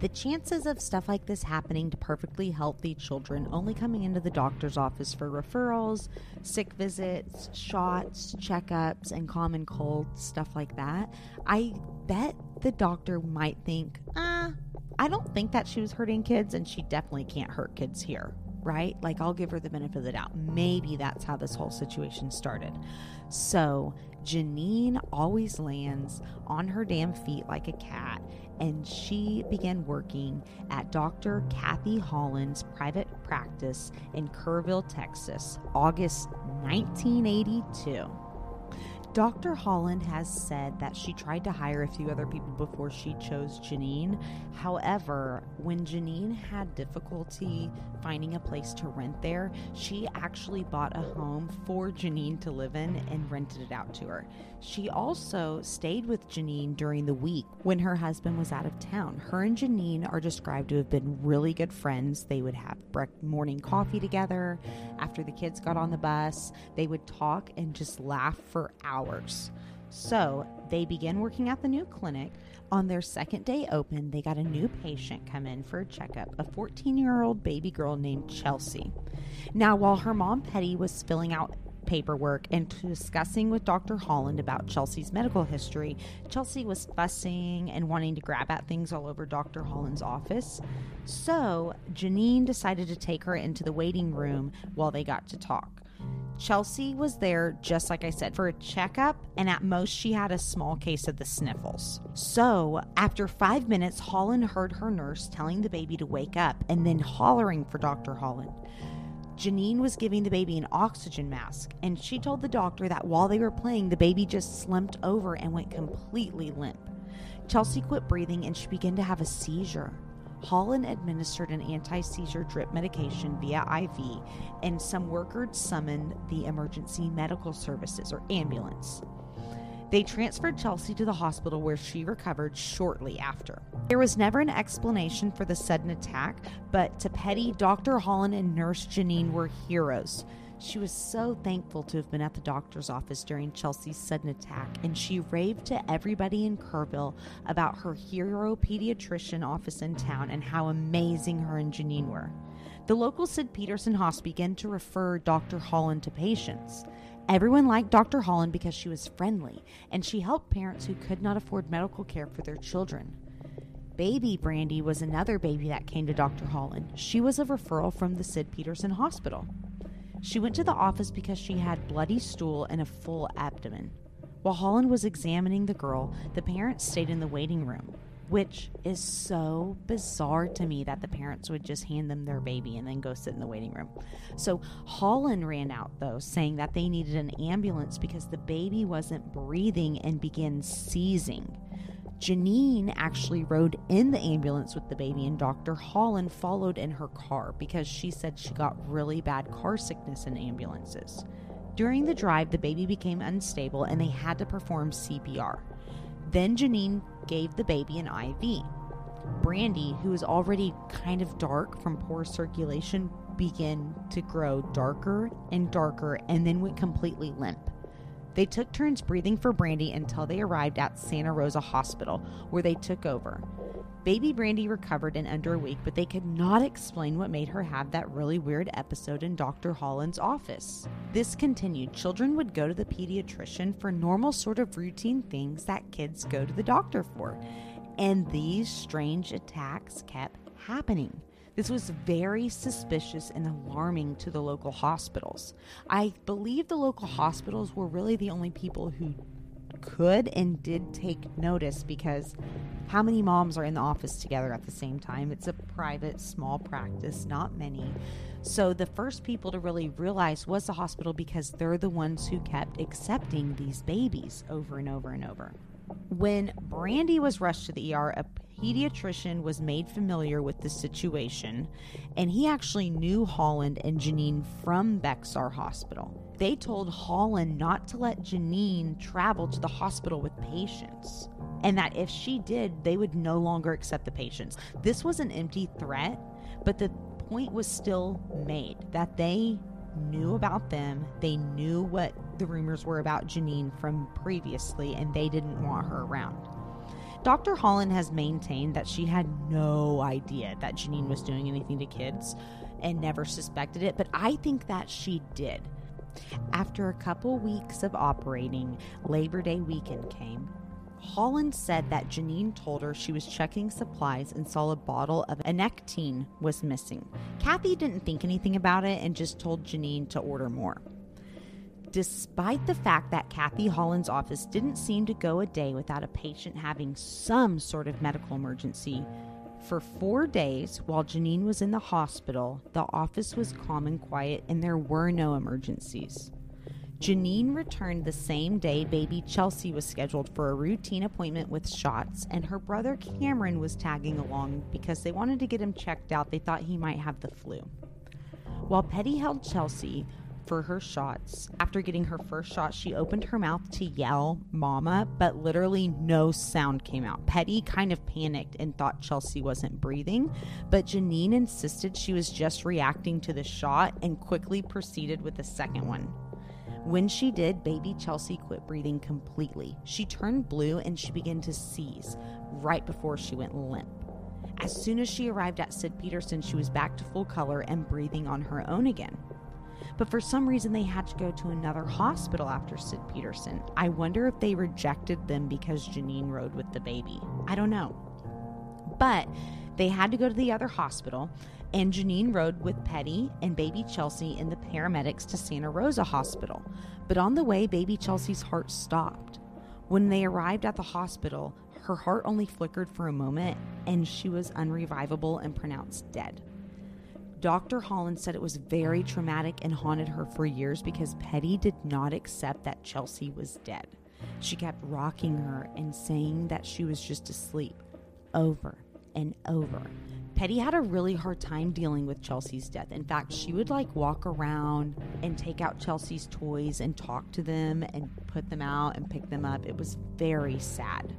the chances of stuff like this happening to perfectly healthy children only coming into the doctor's office for referrals, sick visits, shots, checkups, and common cold, stuff like that, I bet the doctor might think, I don't think that she was hurting kids, and she definitely can't hurt kids here, right? Like, I'll give her the benefit of the doubt. Maybe that's how this whole situation started. So Genene always lands on her damn feet like a cat, and she began working at Dr. Kathy Holland's private practice in Kerrville, Texas, August 1982. Dr. Holland has said that she tried to hire a few other people before she chose Genene. However, when Genene had difficulty finding a place to rent there, she actually bought a home for Genene to live in and rented it out to her. She also stayed with Genene during the week when her husband was out of town. Her and Genene are described to have been really good friends. They would have morning coffee together. After the kids got on the bus, they would talk and just laugh for hours. So they began working at the new clinic. On their second day open, they got a new patient come in for a checkup, a 14-year-old baby girl named Chelsea. Now, while her mom, Petty, was filling out paperwork and discussing with Dr. Holland about Chelsea's medical history, Chelsea was fussing and wanting to grab at things all over Dr. Holland's office. So Genene decided to take her into the waiting room while they got to talk. Chelsea was there, just like I said, for a checkup, and at most she had a small case of the sniffles. So after 5 minutes, Holland heard her nurse telling the baby to wake up and then hollering for Dr. Holland. Genene was giving the baby an oxygen mask, and she told the doctor that while they were playing, the baby just slumped over and went completely limp. Chelsea quit breathing, and she began to have a seizure. Holland administered an anti-seizure drip medication via IV, and some workers summoned the emergency medical services, or ambulance. They transferred Chelsea to the hospital, where she recovered shortly after. There was never an explanation for the sudden attack, but to Petty, Dr. Holland and Nurse Genene were heroes. She was so thankful to have been at the doctor's office during Chelsea's sudden attack, and she raved to everybody in Kerrville about her hero pediatrician office in town and how amazing her and Genene were. The local Sid Peterson Hospital began to refer Dr. Holland to patients. Everyone liked Dr. Holland because she was friendly, and she helped parents who could not afford medical care for their children. Baby Brandy was another baby that came to Dr. Holland. She was a referral from the Sid Peterson Hospital. She went to the office because she had bloody stool and a full abdomen. While Holland was examining the girl, the parents stayed in the waiting room, which is so bizarre to me that the parents would just hand them their baby and then go sit in the waiting room. So Holland ran out, though, saying that they needed an ambulance because the baby wasn't breathing and began seizing. Janine actually rode in the ambulance with the baby, and Dr. Holland followed in her car because she said she got really bad car sickness in ambulances. During the drive, the baby became unstable and they had to perform CPR. Then Janine gave the baby an IV. Brandy, who was already kind of dark from poor circulation, began to grow darker and darker and then went completely limp. They took turns breathing for Brandy until they arrived at Santa Rosa Hospital, where they took over. Baby Brandy recovered in under a week, but they could not explain what made her have that really weird episode in Dr. Holland's office. This continued. Children would go to the pediatrician for normal sort of routine things that kids go to the doctor for, and these strange attacks kept happening. This was very suspicious and alarming to the local hospitals. I believe the local hospitals were really the only people who could and did take notice, because how many moms are in the office together at the same time? It's a private, small practice, not many. So the first people to really realize was the hospital, because they're the ones who kept accepting these babies over and over and over. When Brandy was rushed to the ER, a pediatrician was made familiar with the situation, and he actually knew Holland and Janine from Bexar Hospital. They told Holland not to let Janine travel to the hospital with patients, and that if she did, they would no longer accept the patients. This was an empty threat, but the point was still made that they knew about them. They knew what the rumors were about Janine from previously, and they didn't want her around. Dr. Holland has maintained that she had no idea that Janine was doing anything to kids and never suspected it, but I think that she did. After a couple weeks of operating, Labor Day weekend came. Holland said that Janine told her she was checking supplies and saw a bottle of anectine was missing. Kathy didn't think anything about it and just told Janine to order more. Despite the fact that Kathy Holland's office didn't seem to go a day without a patient having some sort of medical emergency, for 4 days while Janine was in the hospital, the office was calm and quiet and there were no emergencies. Janine returned the same day baby Chelsea was scheduled for a routine appointment with shots, and her brother Cameron was tagging along because they wanted to get him checked out. They thought he might have the flu. While Petty held Chelsea for her shots, after getting her first shot, she opened her mouth to yell "mama," but literally no sound came out. Petty kind of panicked and thought Chelsea wasn't breathing, but Janine insisted she was just reacting to the shot and quickly proceeded with the second one. When she did, baby Chelsea quit breathing completely. She turned blue and she began to seize right before she went limp. As soon as she arrived at Sid Peterson, she was back to full color and breathing on her own again. But for some reason, they had to go to another hospital after Sid Peterson. I wonder if they rejected them because Janine rode with the baby. I don't know. But they had to go to the other hospital, and Janine rode with Petty and baby Chelsea and the paramedics to Santa Rosa Hospital. But on the way, baby Chelsea's heart stopped. When they arrived at the hospital, her heart only flickered for a moment, and she was unrevivable and pronounced dead. Dr. Holland said it was very traumatic and haunted her for years because Petty did not accept that Chelsea was dead. She kept rocking her and saying that she was just asleep over and over. Petty had a really hard time dealing with Chelsea's death. In fact, she would walk around and take out Chelsea's toys and talk to them and put them out and pick them up. It was very sad.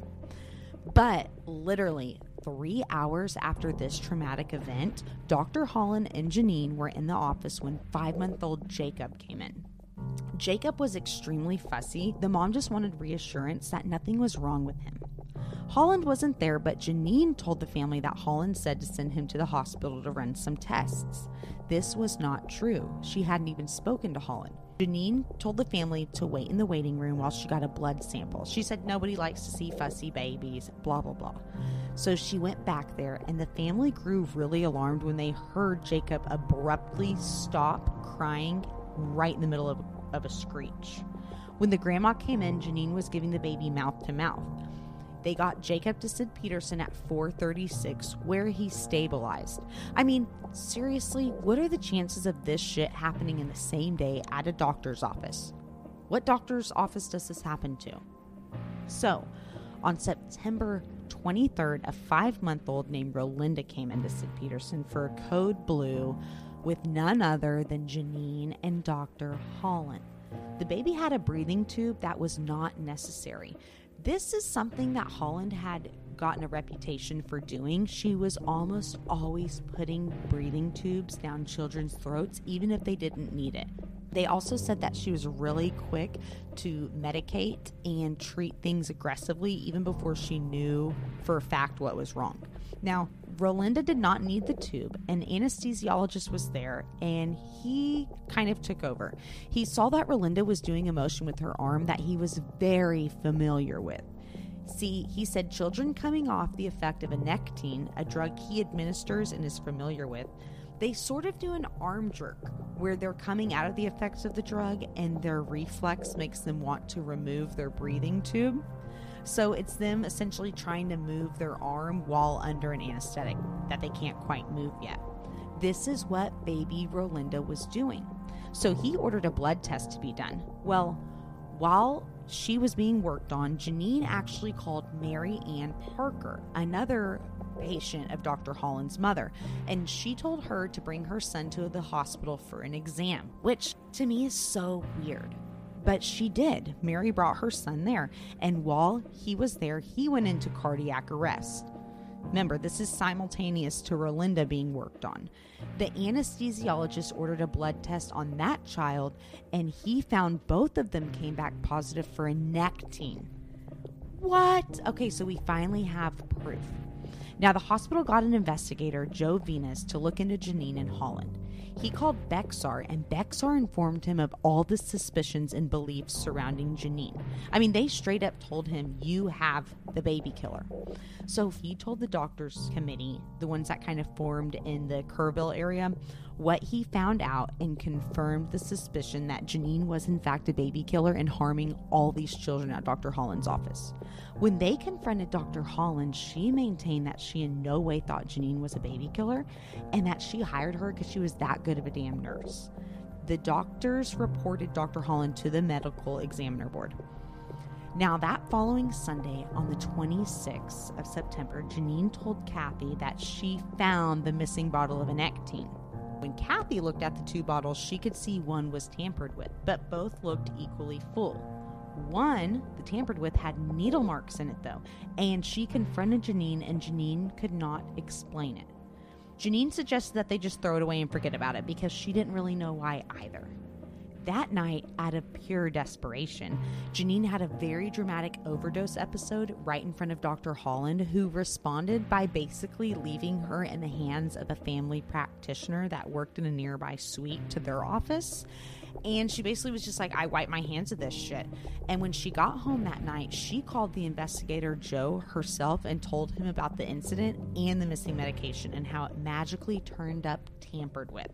But literally 3 hours after this traumatic event, Dr. Holland and Janine were in the office when 5-month-old Jacob came in. Jacob was extremely fussy. The mom just wanted reassurance that nothing was wrong with him. Holland wasn't there, but Janine told the family that Holland said to send him to the hospital to run some tests. This was not true. She hadn't even spoken to Holland. Janine told the family to wait in the waiting room while she got a blood sample. She said nobody likes to see fussy babies, blah, blah, blah. So she went back there, and the family grew really alarmed when they heard Jacob abruptly stop crying right in the middle of a screech. When the grandma came in, Janine was giving the baby mouth-to-mouth. They got Jacob to Sid Peterson at 4:36, where he stabilized. I mean, seriously, what are the chances of this shit happening in the same day at a doctor's office? What doctor's office does this happen to? So, on September 23rd, a 5-month-old named Rolinda came into Sid Peterson for a code blue with none other than Janine and Dr. Holland. The baby had a breathing tube that was not necessary. This is something that Holland had gotten a reputation for doing. She was almost always putting breathing tubes down children's throats, even if they didn't need it. They also said that she was really quick to medicate and treat things aggressively, even before she knew for a fact what was wrong. Now, Rolinda did not need the tube. An anesthesiologist was there, and he kind of took over. He saw that Rolinda was doing a motion with her arm that he was very familiar with. See, he said children coming off the effect of anectine, a drug he administers and is familiar with, they sort of do an arm jerk where they're coming out of the effects of the drug and their reflex makes them want to remove their breathing tube. So it's them essentially trying to move their arm while under an anesthetic that they can't quite move yet. This is what baby Rolinda was doing. So he ordered a blood test to be done. Well, while she was being worked on, Janine actually called Mary Ann Parker, another patient of Dr. Holland's mother, and she told her to bring her son to the hospital for an exam, which to me is so weird. But she did. Mary brought her son there, and while he was there, he went into cardiac arrest. Remember, this is simultaneous to Rolinda being worked on. The anesthesiologist ordered a blood test on that child, and he found both of them came back positive for anectine. What? Okay, so we finally have proof. Now, the hospital got an investigator, Joe Venus, to look into Janine and Holland. He called Bexar, and Bexar informed him of all the suspicions and beliefs surrounding Janine. I mean, they straight up told him, you have the baby killer. So he told the doctor's committee, the ones that kind of formed in the Kerrville area, what he found out and confirmed the suspicion that Janine was in fact a baby killer and harming all these children at Dr. Holland's office. When they confronted Dr. Holland, she maintained that she in no way thought Janine was a baby killer and that she hired her because she was that good of a damn nurse. The doctors reported Dr. Holland to the medical examiner board. Now, that following Sunday, on the 26th of September, Janine told Kathy that she found the missing bottle of anectine. When Kathy looked at the two bottles, she could see one was tampered with, but both looked equally full. One, the tampered with, had needle marks in it, though, and she confronted Janine, and Janine could not explain it. Janine suggested that they just throw it away and forget about it because she didn't really know why either. That night, out of pure desperation, Janine had a very dramatic overdose episode right in front of Dr. Holland, who responded by basically leaving her in the hands of a family practitioner that worked in a nearby suite to their office. And she basically was just like, I wipe my hands of this shit. And when she got home that night, she called the investigator, Joe, herself and told him about the incident and the missing medication and how it magically turned up tampered with.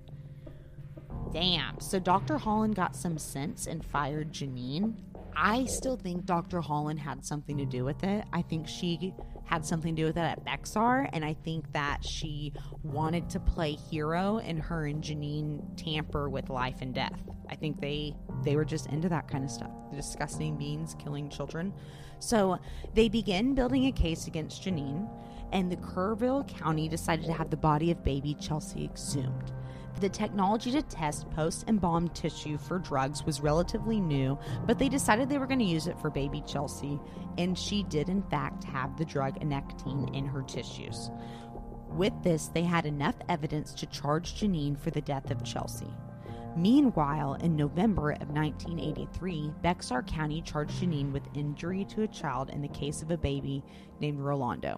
Damn. So Dr. Holland got some sense and fired Janine. I still think Dr. Holland had something to do with it. I think she had something to do with it at Bexar, and I think that she wanted to play hero, and her and Janine tamper with life and death. I think they were just into that kind of stuff. The disgusting beings killing children. So they begin building a case against Janine, and the Kerrville County decided to have the body of baby Chelsea exhumed. The technology to test post and bomb tissue for drugs was relatively new, but they decided they were going to use it for baby Chelsea, and she did in fact have the drug anectine in her tissues. With this, they had enough evidence to charge Janine for the death of Chelsea. Meanwhile, in November of 1983, Bexar County charged Janine with injury to a child in the case of a baby named Rolando.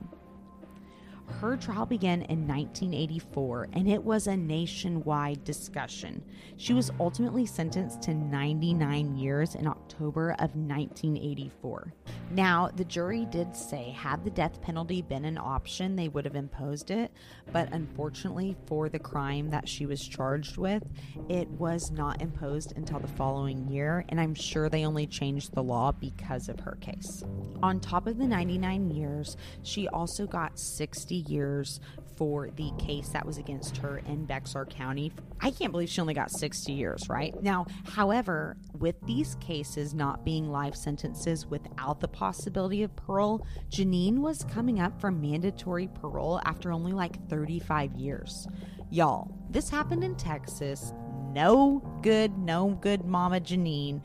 Her trial began in 1984, and it was a nationwide discussion. She was ultimately sentenced to 99 years in October of 1984. Now, the jury did say, had the death penalty been an option, they would have imposed it, but unfortunately for the crime that she was charged with, it was not imposed until the following year, and I'm sure they only changed the law because of her case. On top of the 99 years, she also got 60 years for the case that was against her in Bexar County. I can't believe she only got 60 years, right? Now, however, with these cases not being life sentences without the possibility of parole, Genene was coming up for mandatory parole after only like 35 years. Y'all, this happened in Texas. No good mama Genene,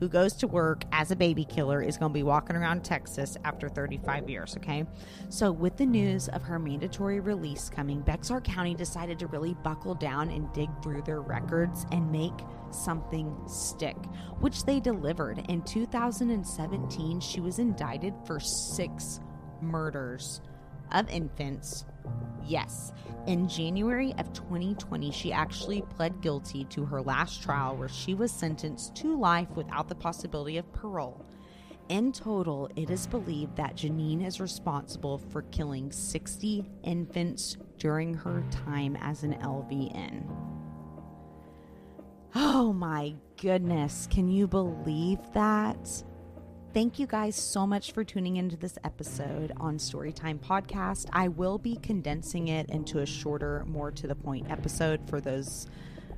who goes to work as a baby killer, is going to be walking around Texas after 35 years, okay? So with the news of her mandatory release coming, Bexar County decided to really buckle down and dig through their records and make something stick, which they delivered. In 2017, she was indicted for 6 murders of infants. Yes, in January of 2020, she actually pled guilty to her last trial, where she was sentenced to life without the possibility of parole. In total, it is believed that Genene is responsible for killing 60 infants during her time as an LVN. Oh my goodness, can you believe that? Thank you guys so much for tuning into this episode on Storytime Podcast. I will be condensing it into a shorter, more to the point episode for those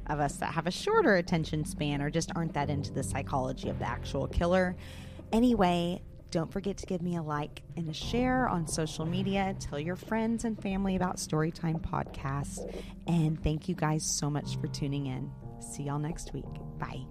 of us that have a shorter attention span or just aren't that into the psychology of the actual killer. Anyway, don't forget to give me a like and a share on social media. Tell your friends and family about Storytime Podcast. And thank you guys so much for tuning in. See y'all next week. Bye.